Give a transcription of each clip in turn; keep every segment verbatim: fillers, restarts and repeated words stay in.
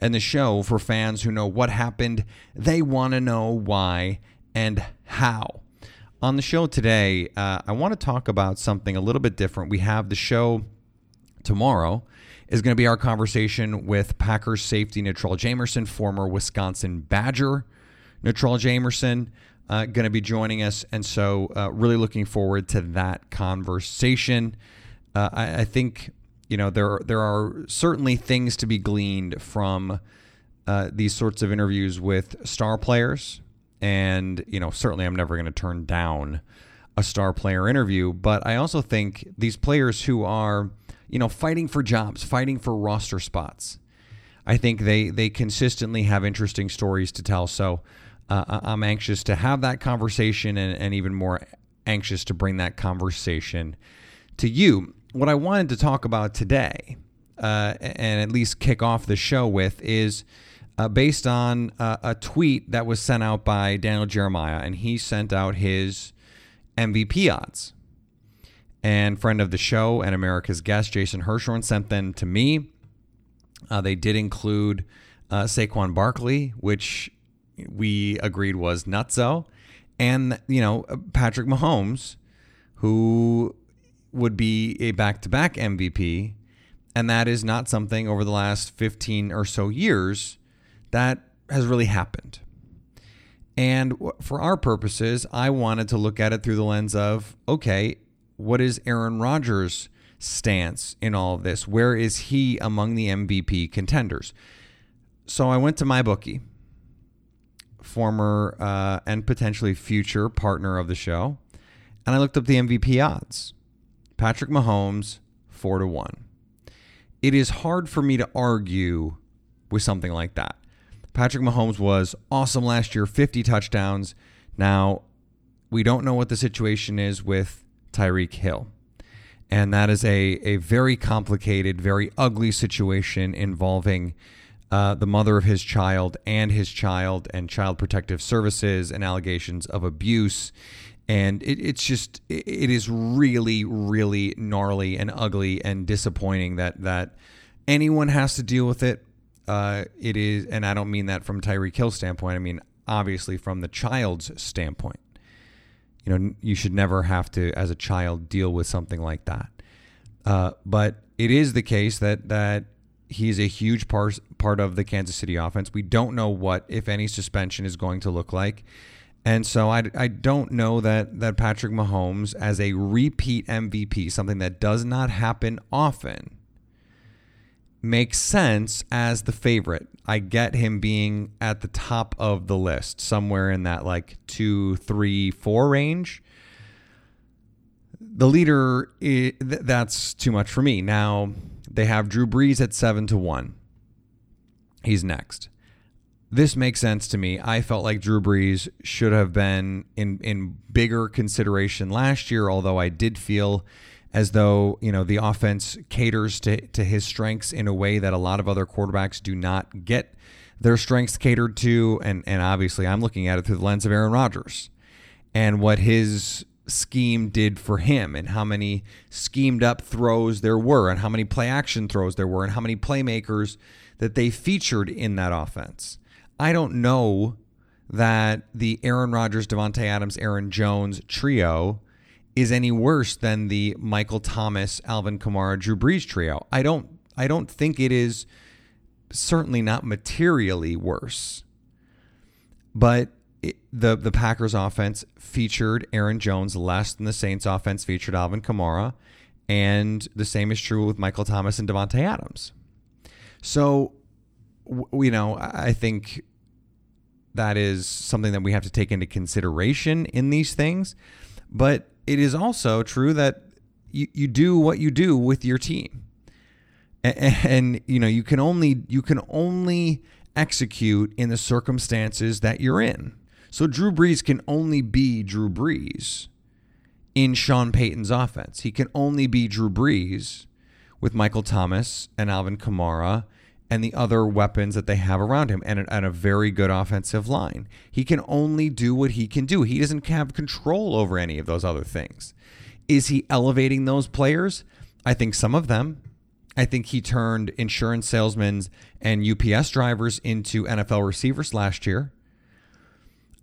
and the show for fans who know what happened, they want to know why and how. On the show today, uh, I want to talk about something a little bit different. We have the show tomorrow is going to be our conversation with Packers safety Natrell Jamerson, former Wisconsin Badger Natrell Jamerson. Uh, going to be joining us, and so uh, really looking forward to that conversation. Uh, I, I think you know there there are certainly things to be gleaned from uh, these sorts of interviews with star players, and you know certainly I'm never going to turn down a star player interview. But I also think these players who are you know fighting for jobs, fighting for roster spots, I think they they consistently have interesting stories to tell. So. Uh, I'm anxious to have that conversation and, and even more anxious to bring that conversation to you. What I wanted to talk about today uh, and at least kick off the show with is uh, based on uh, a tweet that was sent out by Daniel Jeremiah, and he sent out his M V P odds. And friend of the show and America's guest, Jason Hirshhorn, sent them to me. Uh, they did include uh, Saquon Barkley, which we agreed was nutso, and you know Patrick Mahomes, who would be a back-to-back M V P, and that is not something over the last fifteen or so years that has really happened. And for our purposes, I wanted to look at it through the lens of, okay, what is Aaron Rodgers' stance in all of this? Where is he among the M V P contenders? So I went to MyBookie, former uh, and potentially future partner of the show, and I looked up the M V P odds. Patrick Mahomes, four to one. It is hard for me to argue with something like that. Patrick Mahomes was awesome last year, fifty touchdowns. Now, we don't know what the situation is with Tyreek Hill, and that is a, a very complicated, very ugly situation involving Uh, the mother of his child and his child and Child Protective Services and allegations of abuse. And it, it's just, it is really, really gnarly and ugly and disappointing that, that anyone has to deal with it. Uh, it is, and I don't mean that from Tyreek Hill's standpoint. I mean, obviously from the child's standpoint. You know, you should never have to, as a child, deal with something like that. Uh, but it is the case that, that, he's a huge part, part of the Kansas City offense. We don't know what, if any, suspension is going to look like. And so I, I don't know that, that Patrick Mahomes, as a repeat M V P, something that does not happen often, makes sense as the favorite. I get him being at the top of the list, somewhere in that like two, three, four range. The leader, that's too much for me. Now, they have Drew Brees at seven to one. He's next. This makes sense to me. I felt like Drew Brees should have been in, in bigger consideration last year, although I did feel as though, you know, the offense caters to, to his strengths in a way that a lot of other quarterbacks do not get their strengths catered to. And, and obviously I'm looking at it through the lens of Aaron Rodgers and what his scheme did for him and how many schemed up throws there were and how many play action throws there were and how many playmakers that they featured in that offense. I don't know that the Aaron Rodgers, Devontae Adams, Aaron Jones trio is any worse than the Michael Thomas, Alvin Kamara, Drew Brees trio. I don't I don't think it is, certainly not materially worse. But it, the, the Packers offense featured Aaron Jones less than the Saints offense featured Alvin Kamara. And the same is true with Michael Thomas and Devontae Adams. So, you know, I think that is something that we have to take into consideration in these things. But it is also true that you, you do what you do with your team. And, and, you know, you can only you can only execute in the circumstances that you're in. So Drew Brees can only be Drew Brees in Sean Payton's offense. He can only be Drew Brees with Michael Thomas and Alvin Kamara and the other weapons that they have around him and a, and a very good offensive line. He can only do what he can do. He doesn't have control over any of those other things. Is he elevating those players? I think some of them. I think he turned insurance salesmen and U P S drivers into N F L receivers last year.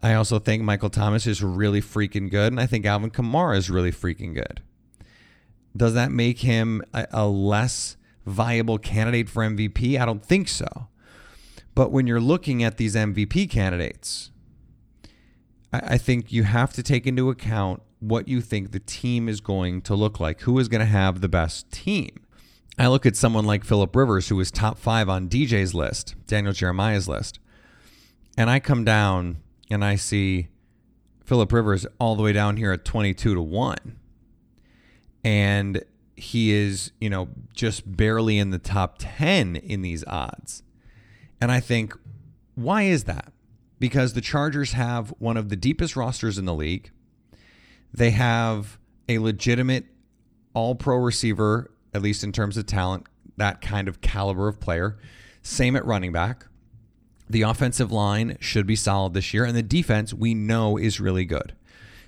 I also think Michael Thomas is really freaking good, and I think Alvin Kamara is really freaking good. Does that make him a, a less viable candidate for M V P? I don't think so. But when you're looking at these M V P candidates, I think you have to take into account what you think the team is going to look like. Who is going to have the best team? I look at someone like Philip Rivers, who was top five on D J's list, Daniel Jeremiah's list, and I come down and I see Philip Rivers all the way down here at twenty-two to one. And he is, you know, just barely in the top ten in these odds. And I think, why is that? Because the Chargers have one of the deepest rosters in the league. They have a legitimate all-pro receiver, at least in terms of talent, that kind of caliber of player. Same at running back. The offensive line should be solid this year, and the defense we know is really good.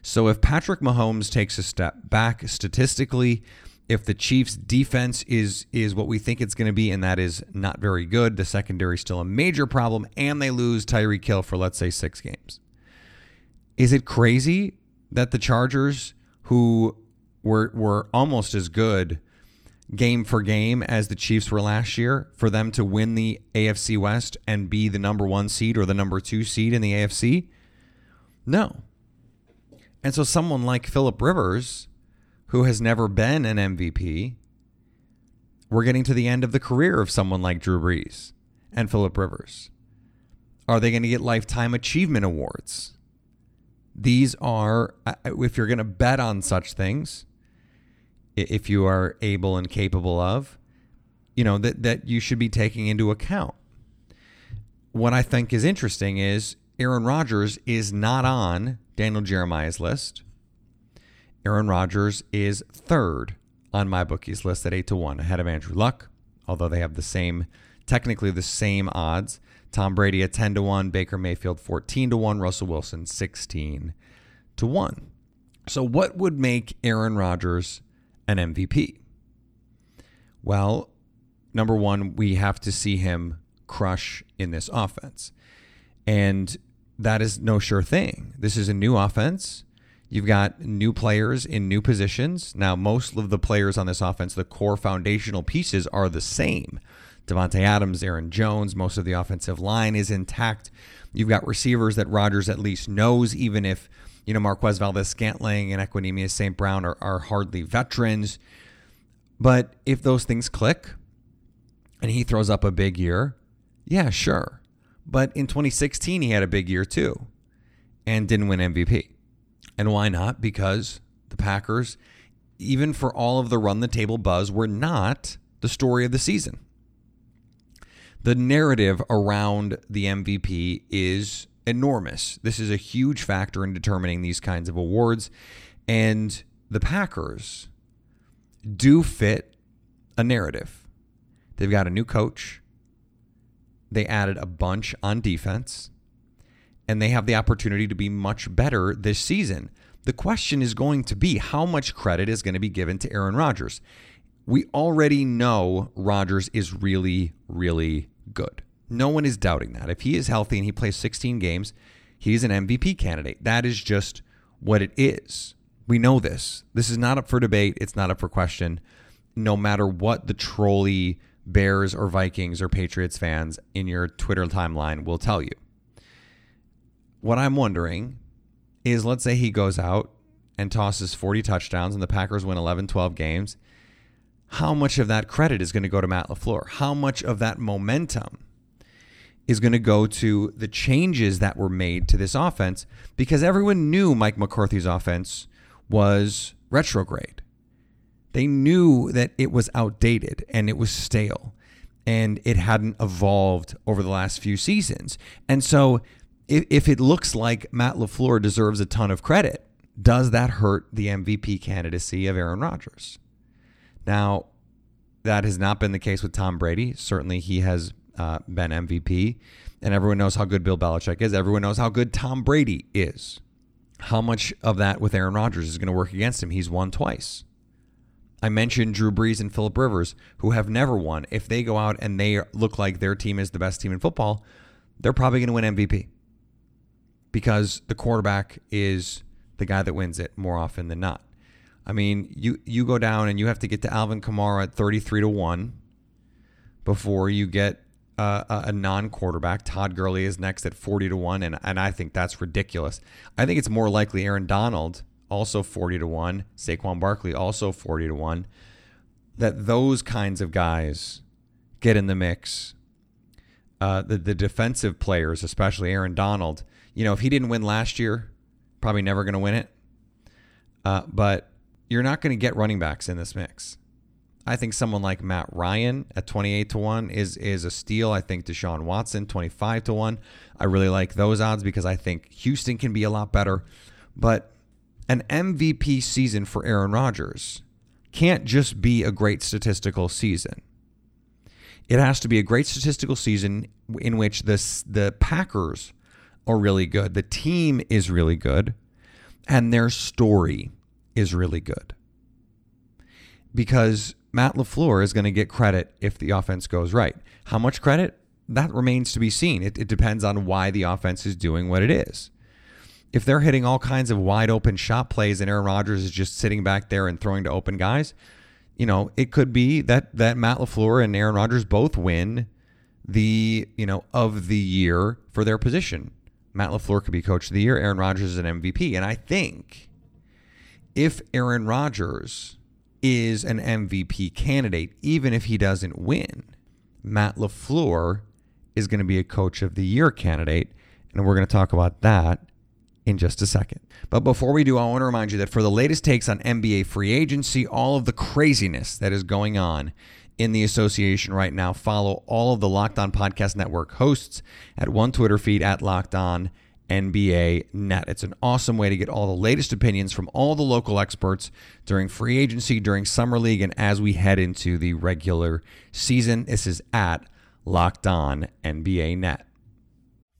So if Patrick Mahomes takes a step back statistically, if the Chiefs' defense is is what we think it's going to be, and that is not very good, the secondary is still a major problem, and they lose Tyreek Hill for, let's say, six games. Is it crazy that the Chargers, who were were almost as good game for game as the Chiefs were last year, for them to win the A F C West and be the number one seed or the number two seed in the A F C? No. And so someone like Philip Rivers, who has never been an M V P, we're getting to the end of the career of someone like Drew Brees and Philip Rivers. Are they going to get lifetime achievement awards? These are, if you're going to bet on such things, if you are able and capable of, you know, that, that you should be taking into account. What I think is interesting is Aaron Rodgers is not on Daniel Jeremiah's list. Aaron Rodgers is third on MyBookie's list at eight to one, ahead of Andrew Luck, although they have the same, technically the same odds. Tom Brady at ten to one, Baker Mayfield fourteen to one, Russell Wilson sixteen to one. So what would make Aaron Rodgers an M V P? Well, number one, we have to see him crush in this offense. And that is no sure thing. This is a new offense. You've got new players in new positions. Now, most of the players on this offense, the core foundational pieces, are the same. Devontae Adams, Aaron Jones, most of the offensive line is intact. You've got receivers that Rodgers at least knows, even if, you know, Marquez Valdes-Scantling and Equinemius Saint Brown are, are hardly veterans. But if those things click and he throws up a big year, yeah, sure. But in twenty sixteen, he had a big year too and didn't win M V P. And why not? Because the Packers, even for all of the run-the-table buzz, were not the story of the season. The narrative around the M V P is enormous. This is a huge factor in determining these kinds of awards. And the Packers do fit a narrative. They've got a new coach. They added a bunch on defense. And they have the opportunity to be much better this season. The question is going to be how much credit is going to be given to Aaron Rodgers. We already know Rodgers is really, really good. No one is doubting that. If he is healthy and he plays sixteen games, he's an M V P candidate. That is just what it is. We know this. This is not up for debate. It's not up for question. No matter what the trolley Bears or Vikings or Patriots fans in your Twitter timeline will tell you. What I'm wondering is, let's say he goes out and tosses forty touchdowns and the Packers win eleven, twelve games. How much of that credit is going to go to Matt LaFleur? How much of that momentum is going to go to the changes that were made to this offense? Because everyone knew Mike McCarthy's offense was retrograde. They knew that it was outdated and it was stale and it hadn't evolved over the last few seasons. And so if, if it looks like Matt LaFleur deserves a ton of credit, does that hurt the M V P candidacy of Aaron Rodgers? Now, that has not been the case with Tom Brady. Certainly he has uh, been M V P, and everyone knows how good Bill Belichick is. Everyone knows how good Tom Brady is. How much of that with Aaron Rodgers is going to work against him? He's won twice. I mentioned Drew Brees and Philip Rivers, who have never won. If they go out and they look like their team is the best team in football, they're probably going to win M V P because the quarterback is the guy that wins it more often than not. I mean, you, you go down and you have to get to Alvin Kamara at thirty-three to one before you get uh, a, a non-quarterback. Todd Gurley is next at forty to one, and, and I think that's ridiculous. I think it's more likely Aaron Donald, also forty to one, Saquon Barkley, also forty to one, that those kinds of guys get in the mix. Uh, the, the defensive players, especially Aaron Donald, you know, if he didn't win last year, probably never going to win it. Uh, but you're not going to get running backs in this mix. I think someone like Matt Ryan at twenty-eight to one is, is a steal. I think Deshaun Watson, twenty-five to one. I really like those odds because I think Houston can be a lot better. But an M V P season for Aaron Rodgers can't just be a great statistical season. It has to be a great statistical season in which this, the Packers are really good, the team is really good, and their story is really good. Because Matt LaFleur is going to get credit if the offense goes right. How much credit? That remains to be seen. It, it depends on why the offense is doing what it is. If they're hitting all kinds of wide open shot plays and Aaron Rodgers is just sitting back there and throwing to open guys, you know, it could be that that Matt LaFleur and Aaron Rodgers both win the, you know, of the year for their position. Matt LaFleur could be coach of the year. Aaron Rodgers is an M V P. And I think if Aaron Rodgers is an M V P candidate, even if he doesn't win, Matt LaFleur is going to be a coach of the year candidate. And we're going to talk about that in just a second. But before we do, I want to remind you that for the latest takes on N B A free agency, all of the craziness that is going on in the association right now, follow all of the Locked On Podcast Network hosts at one Twitter feed at Locked On N B A Net. It's an awesome way to get all the latest opinions from all the local experts during free agency, during summer league, and as we head into the regular season. This is at Locked On N B A Net.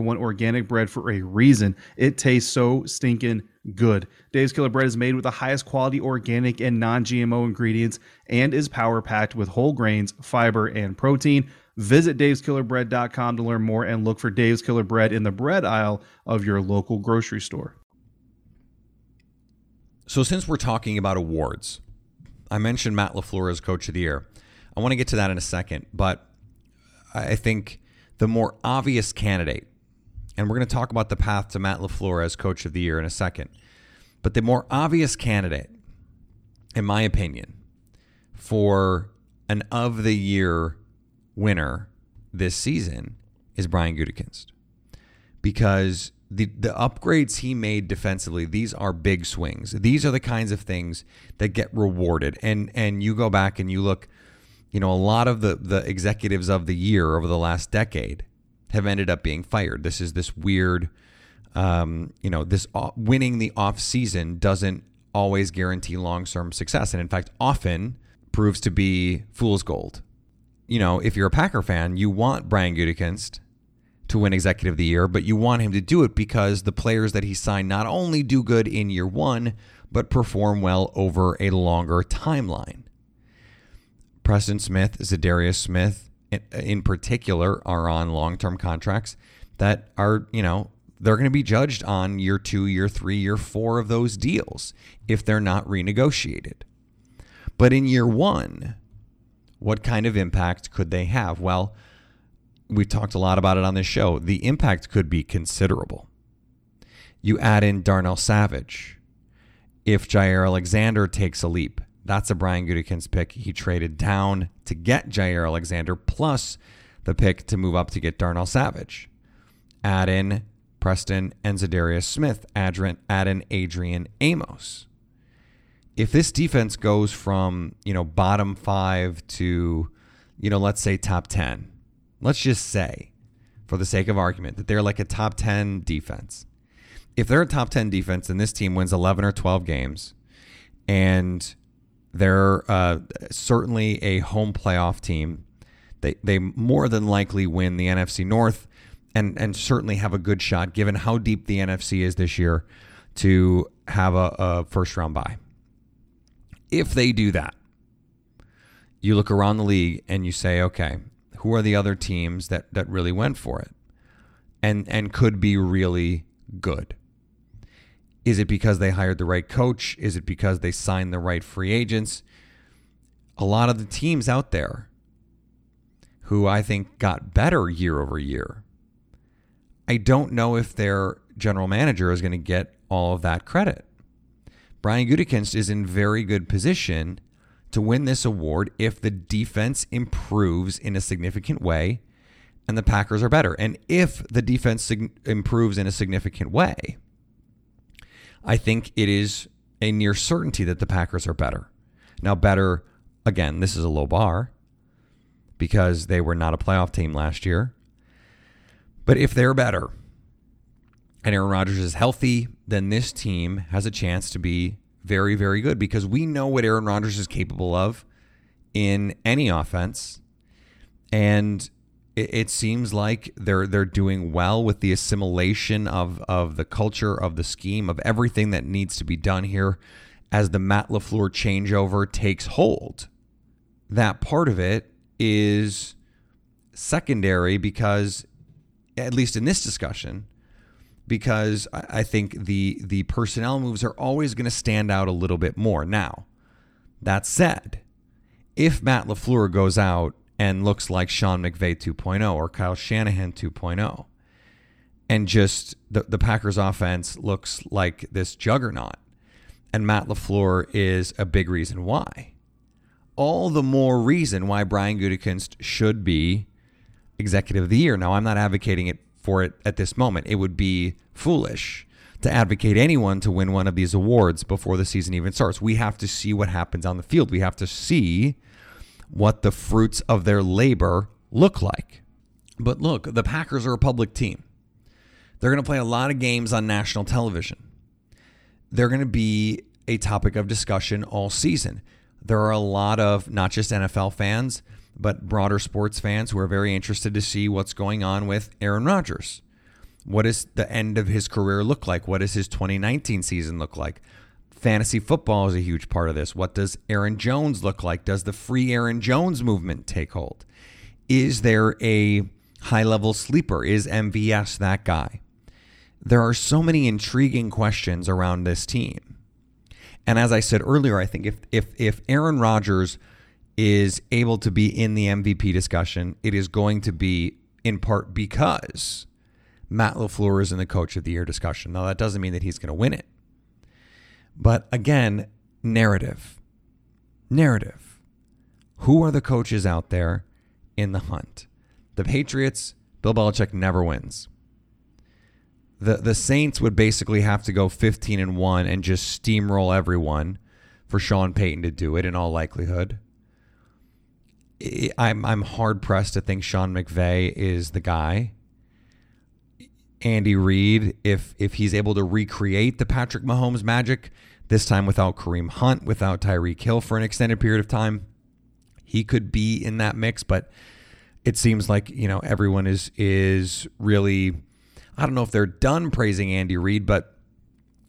one organic bread for a reason. It tastes so stinking good. Dave's Killer Bread is made with the highest quality organic and non-G M O ingredients and is power-packed with whole grains, fiber, and protein. Visit daves killer bread dot com to learn more and look for Dave's Killer Bread in the bread aisle of your local grocery store. So since we're talking about awards, I mentioned Matt LaFleur as Coach of the Year. I want to get to that in a second, but I think, the more obvious candidate, and we're going to talk about the path to Matt LaFleur as coach of the year in a second, but the more obvious candidate, in my opinion, for an of the year winner this season is Brian Gutekunst, because the the upgrades he made defensively, these are big swings. These are the kinds of things that get rewarded. And and you go back and you look, you know, a lot of the the executives of the year over the last decade have ended up being fired. This is this weird, um, you know, this uh, winning the off season doesn't always guarantee long-term success. And in fact, often proves to be fool's gold. You know, if you're a Packer fan, you want Brian Gutekunst to win executive of the year, but you want him to do it because the players that he signed not only do good in year one, but perform well over a longer timeline. Preston Smith, Za'Darius Smith in particular, are on long-term contracts that are, you know, they're going to be judged on year two, year three, year four of those deals if they're not renegotiated. But in year one, what kind of impact could they have? Well, we've talked a lot about it on this show. The impact could be considerable. You add in Darnell Savage. If Jair Alexander takes a leap, that's a Brian Gutekunst pick. He traded down to get Jair Alexander, plus the pick to move up to get Darnell Savage. Add in Preston and Za'Darius Smith, Adrian, add in Adrian Amos. If this defense goes from, you know, bottom five to, you know, let's say top ten, let's just say, for the sake of argument, that they're like a top ten defense. If they're a top ten defense and this team wins eleven or twelve games, and they're uh, certainly a home playoff team, they they more than likely win the N F C North. And, and certainly have a good shot, given how deep the N F C is this year, to have a, a first-round bye. If they do that, you look around the league and you say, okay, who are the other teams that that really went for it and and could be really good? Is it because they hired the right coach? Is it because they signed the right free agents? A lot of the teams out there who I think got better year over year, I don't know if their general manager is going to get all of that credit. Brian Gutekunst is in very good position to win this award if the defense improves in a significant way and the Packers are better. And if the defense sig- improves in a significant way, I think it is a near certainty that the Packers are better. Now, better, again, this is a low bar because they were not a playoff team last year. But if they're better and Aaron Rodgers is healthy, then this team has a chance to be very, very good, because we know what Aaron Rodgers is capable of in any offense. And it, it seems like they're they're doing well with the assimilation of, of the culture, of the scheme, of everything that needs to be done here as the Matt LaFleur changeover takes hold. That part of it is secondary because, at least in this discussion, because I think the the personnel moves are always going to stand out a little bit more. Now, that said, if Matt LaFleur goes out and looks like Sean McVay two point oh or Kyle Shanahan two point oh, and just the, the Packers offense looks like this juggernaut, and Matt LaFleur is a big reason why, all the more reason why Brian Gutekunst should be executive of the year. Now, I'm not advocating it for it at this moment. It would be foolish to advocate anyone to win one of these awards before the season even starts. We have to see what happens on the field. We have to see what the fruits of their labor look like. But look, the Packers are a public team. They're going to play a lot of games on national television. They're going to be a topic of discussion all season. There are a lot of not just N F L fans, but broader sports fans who are very interested to see what's going on with Aaron Rodgers. What does the end of his career look like? What does his twenty nineteen season look like? Fantasy football is a huge part of this. What does Aaron Jones look like? Does the free Aaron Jones movement take hold? Is there a high-level sleeper? Is M V S that guy? There are so many intriguing questions around this team. And as I said earlier, I think if if if Aaron Rodgers is able to be in the M V P discussion, it is going to be in part because Matt LaFleur is in the Coach of the Year discussion. Now, that doesn't mean that he's going to win it. But again, narrative. Narrative. Who are the coaches out there in the hunt? The Patriots, Bill Belichick never wins. The the Saints would basically have to go fifteen and one and just steamroll everyone for Sean Payton to do it in all likelihood. I'm I'm hard pressed to think Sean McVay is the guy. Andy Reid, if if he's able to recreate the Patrick Mahomes magic, this time without Kareem Hunt, without Tyreek Hill for an extended period of time, he could be in that mix. But it seems like, you know, everyone is is really, I don't know if they're done praising Andy Reid, but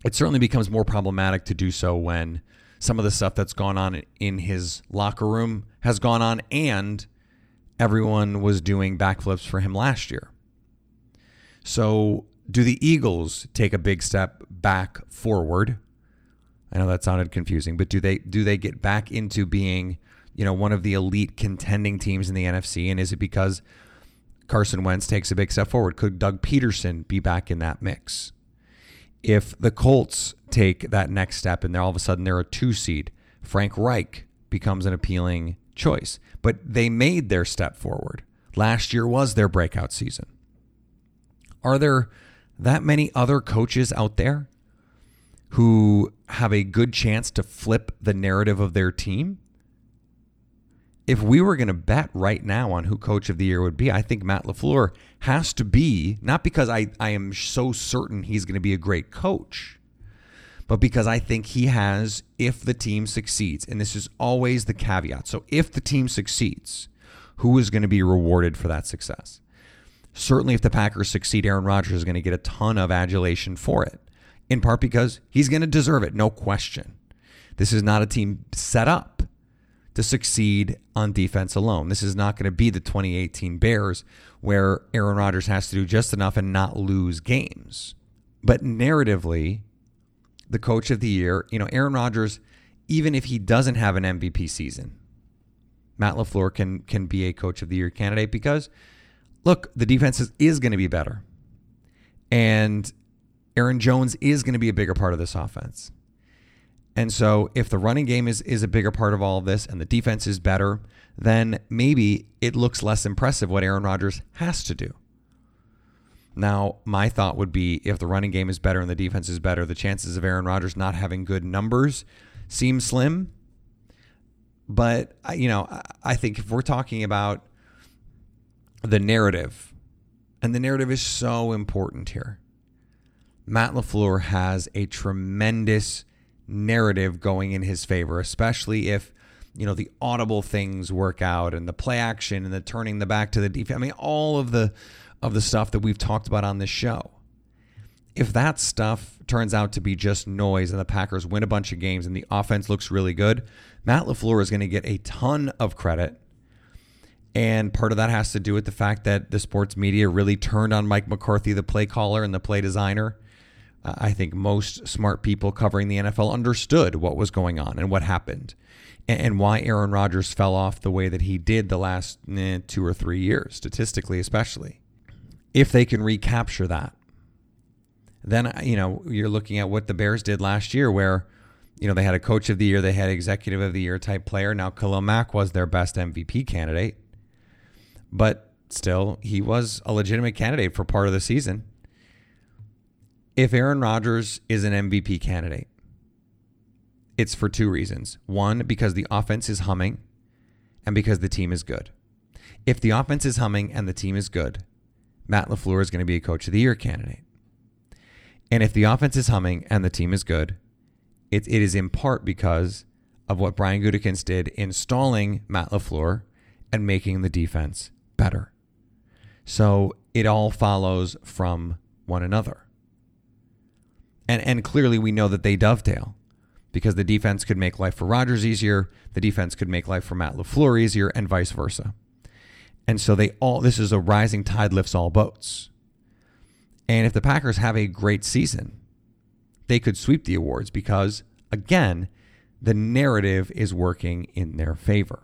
it certainly becomes more problematic to do so when some of the stuff that's gone on in his locker room has gone on and everyone was doing backflips for him last year. So do the Eagles take a big step back forward? I know that sounded confusing, but do they do they get back into being, you know, one of the elite contending teams in the N F C? And is it because Carson Wentz takes a big step forward? Could Doug Peterson be back in that mix? If the Colts take that next step and they're all of a sudden they're a two seed, Frank Reich becomes an appealing choice. But they made their step forward. Last year was their breakout season. Are there that many other coaches out there who have a good chance to flip the narrative of their team? If we were going to bet right now on who Coach of the Year would be, I think Matt LaFleur has to be, not because I, I am so certain he's going to be a great coach, but because I think he has, if the team succeeds, and this is always the caveat. So if the team succeeds, who is going to be rewarded for that success? Certainly if the Packers succeed, Aaron Rodgers is going to get a ton of adulation for it, in part because he's going to deserve it, no question. This is not a team set up to succeed on defense alone. This is not going to be the twenty eighteen Bears where Aaron Rodgers has to do just enough and not lose games. But narratively, the Coach of the Year, you know, Aaron Rodgers, even if he doesn't have an M V P season, Matt LaFleur can can be a Coach of the Year candidate because, look, the defense is, is going to be better. And Aaron Jones is going to be a bigger part of this offense. And so if the running game is, is a bigger part of all of this and the defense is better, then maybe it looks less impressive what Aaron Rodgers has to do. Now, my thought would be if the running game is better and the defense is better, the chances of Aaron Rodgers not having good numbers seem slim. But, you know, I think if we're talking about the narrative, and the narrative is so important here, Matt LaFleur has a tremendous narrative going in his favor, especially if, you know, the audible things work out and the play action and the turning the back to the defense. I mean, all of the of the stuff that we've talked about on this show. If that stuff turns out to be just noise and the Packers win a bunch of games and the offense looks really good, Matt LaFleur is going to get a ton of credit. And part of that has to do with the fact that the sports media really turned on Mike McCarthy, the play caller and the play designer. I think most smart people covering the N F L understood what was going on and what happened and why Aaron Rodgers fell off the way that he did the last eh, two or three years, statistically especially. If they can recapture that, then, you know, you're looking at what the Bears did last year where, you know, they had a Coach of the Year, they had Executive of the Year type player. Now, Khalil Mack was their best M V P candidate, but still he was a legitimate candidate for part of the season. If Aaron Rodgers is an M V P candidate, it's for two reasons. One, because the offense is humming and because the team is good. If the offense is humming and the team is good, Matt LaFleur is going to be a Coach of the Year candidate. And if the offense is humming and the team is good, it, it is in part because of what Brian Gutekunst did installing Matt LaFleur and making the defense better. So it all follows from one another. And and clearly we know that they dovetail because the defense could make life for Rodgers easier. The defense could make life for Matt LaFleur easier and vice versa. And so they all, this is a rising tide lifts all boats. And if the Packers have a great season, they could sweep the awards because, again, the narrative is working in their favor.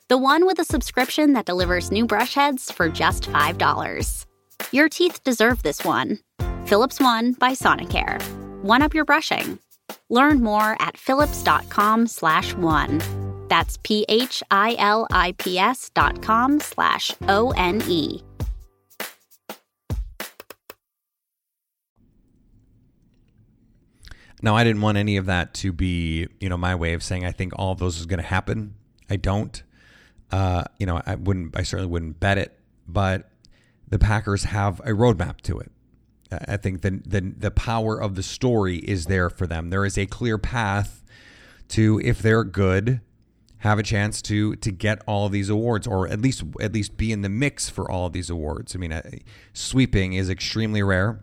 The one with a subscription that delivers new brush heads for just five dollars. Your teeth deserve this one. Philips One by Sonicare. One up your brushing. Learn more at philips.com slash one. That's P-H-I-L-I-P-S dot com slash O-N-E. Now, I didn't want any of that to be, you know, my way of saying I think all of those is going to happen. I don't. Uh, you know, I wouldn't. I certainly wouldn't bet it. But the Packers have a roadmap to it. I think the the the power of the story is there for them. There is a clear path to, if they're good, have a chance to to get all of these awards, or at least at least be in the mix for all of these awards. I mean, uh, sweeping is extremely rare.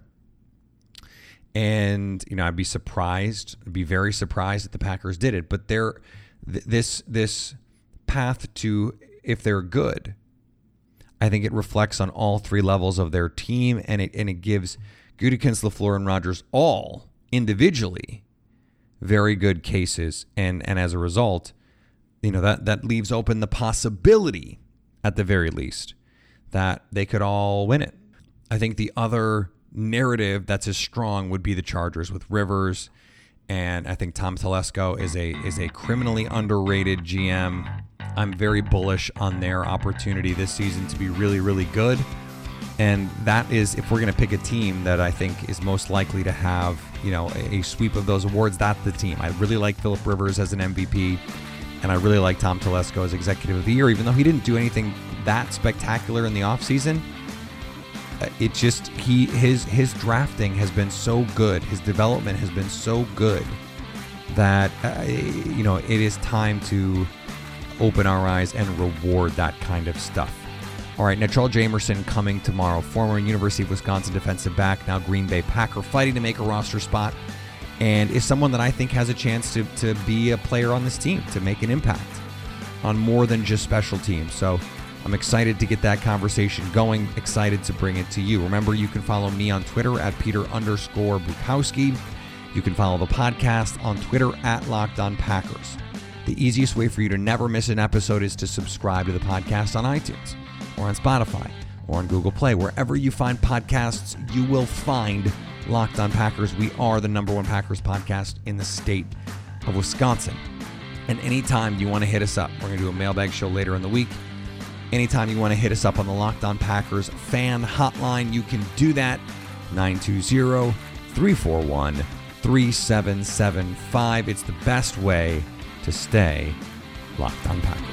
And, you know, I'd be surprised, I'd be very surprised that the Packers did it. But they're, th- this this path to, if they're good, I think it reflects on all three levels of their team. And it and it gives Gutekunst, LaFleur, and Rodgers all individually very good cases. And and as a result, you know, that, that leaves open the possibility, at the very least, that they could all win it. I think the other narrative that's as strong would be the Chargers with Rivers, and I think Tom Telesco is a is a criminally underrated G M. I'm very bullish on their opportunity this season to be really, really good, and that is, if we're going to pick a team that I think is most likely to have, you know, a, a sweep of those awards, that's the team. I really like Philip Rivers as an M V P, and I really like Tom Telesco as Executive of the Year, even though he didn't do anything that spectacular in the offseason. It just, he his his drafting has been so good, his development has been so good that uh, you know, it is time to open our eyes and reward that kind of stuff. All right, Natrell Jamerson coming tomorrow, former University of Wisconsin defensive back, now Green Bay Packer, fighting to make a roster spot, and is someone that I think has a chance to to be a player on this team, to make an impact on more than just special teams. So I'm excited to get that conversation going, excited to bring it to you. Remember, you can follow me on Twitter at Peter underscore Bukowski. You can follow the podcast on Twitter at Locked On Packers. The easiest way for you to never miss an episode is to subscribe to the podcast on iTunes or on Spotify or on Google Play. Wherever you find podcasts, you will find Locked On Packers. We are the number one Packers podcast in the state of Wisconsin. And anytime you want to hit us up, we're going to do a mailbag show later in the week. Anytime you want to hit us up on the Locked On Packers fan hotline, you can do that, nine two zero, three four one, three seven seven five. It's the best way to stay Locked On Packers.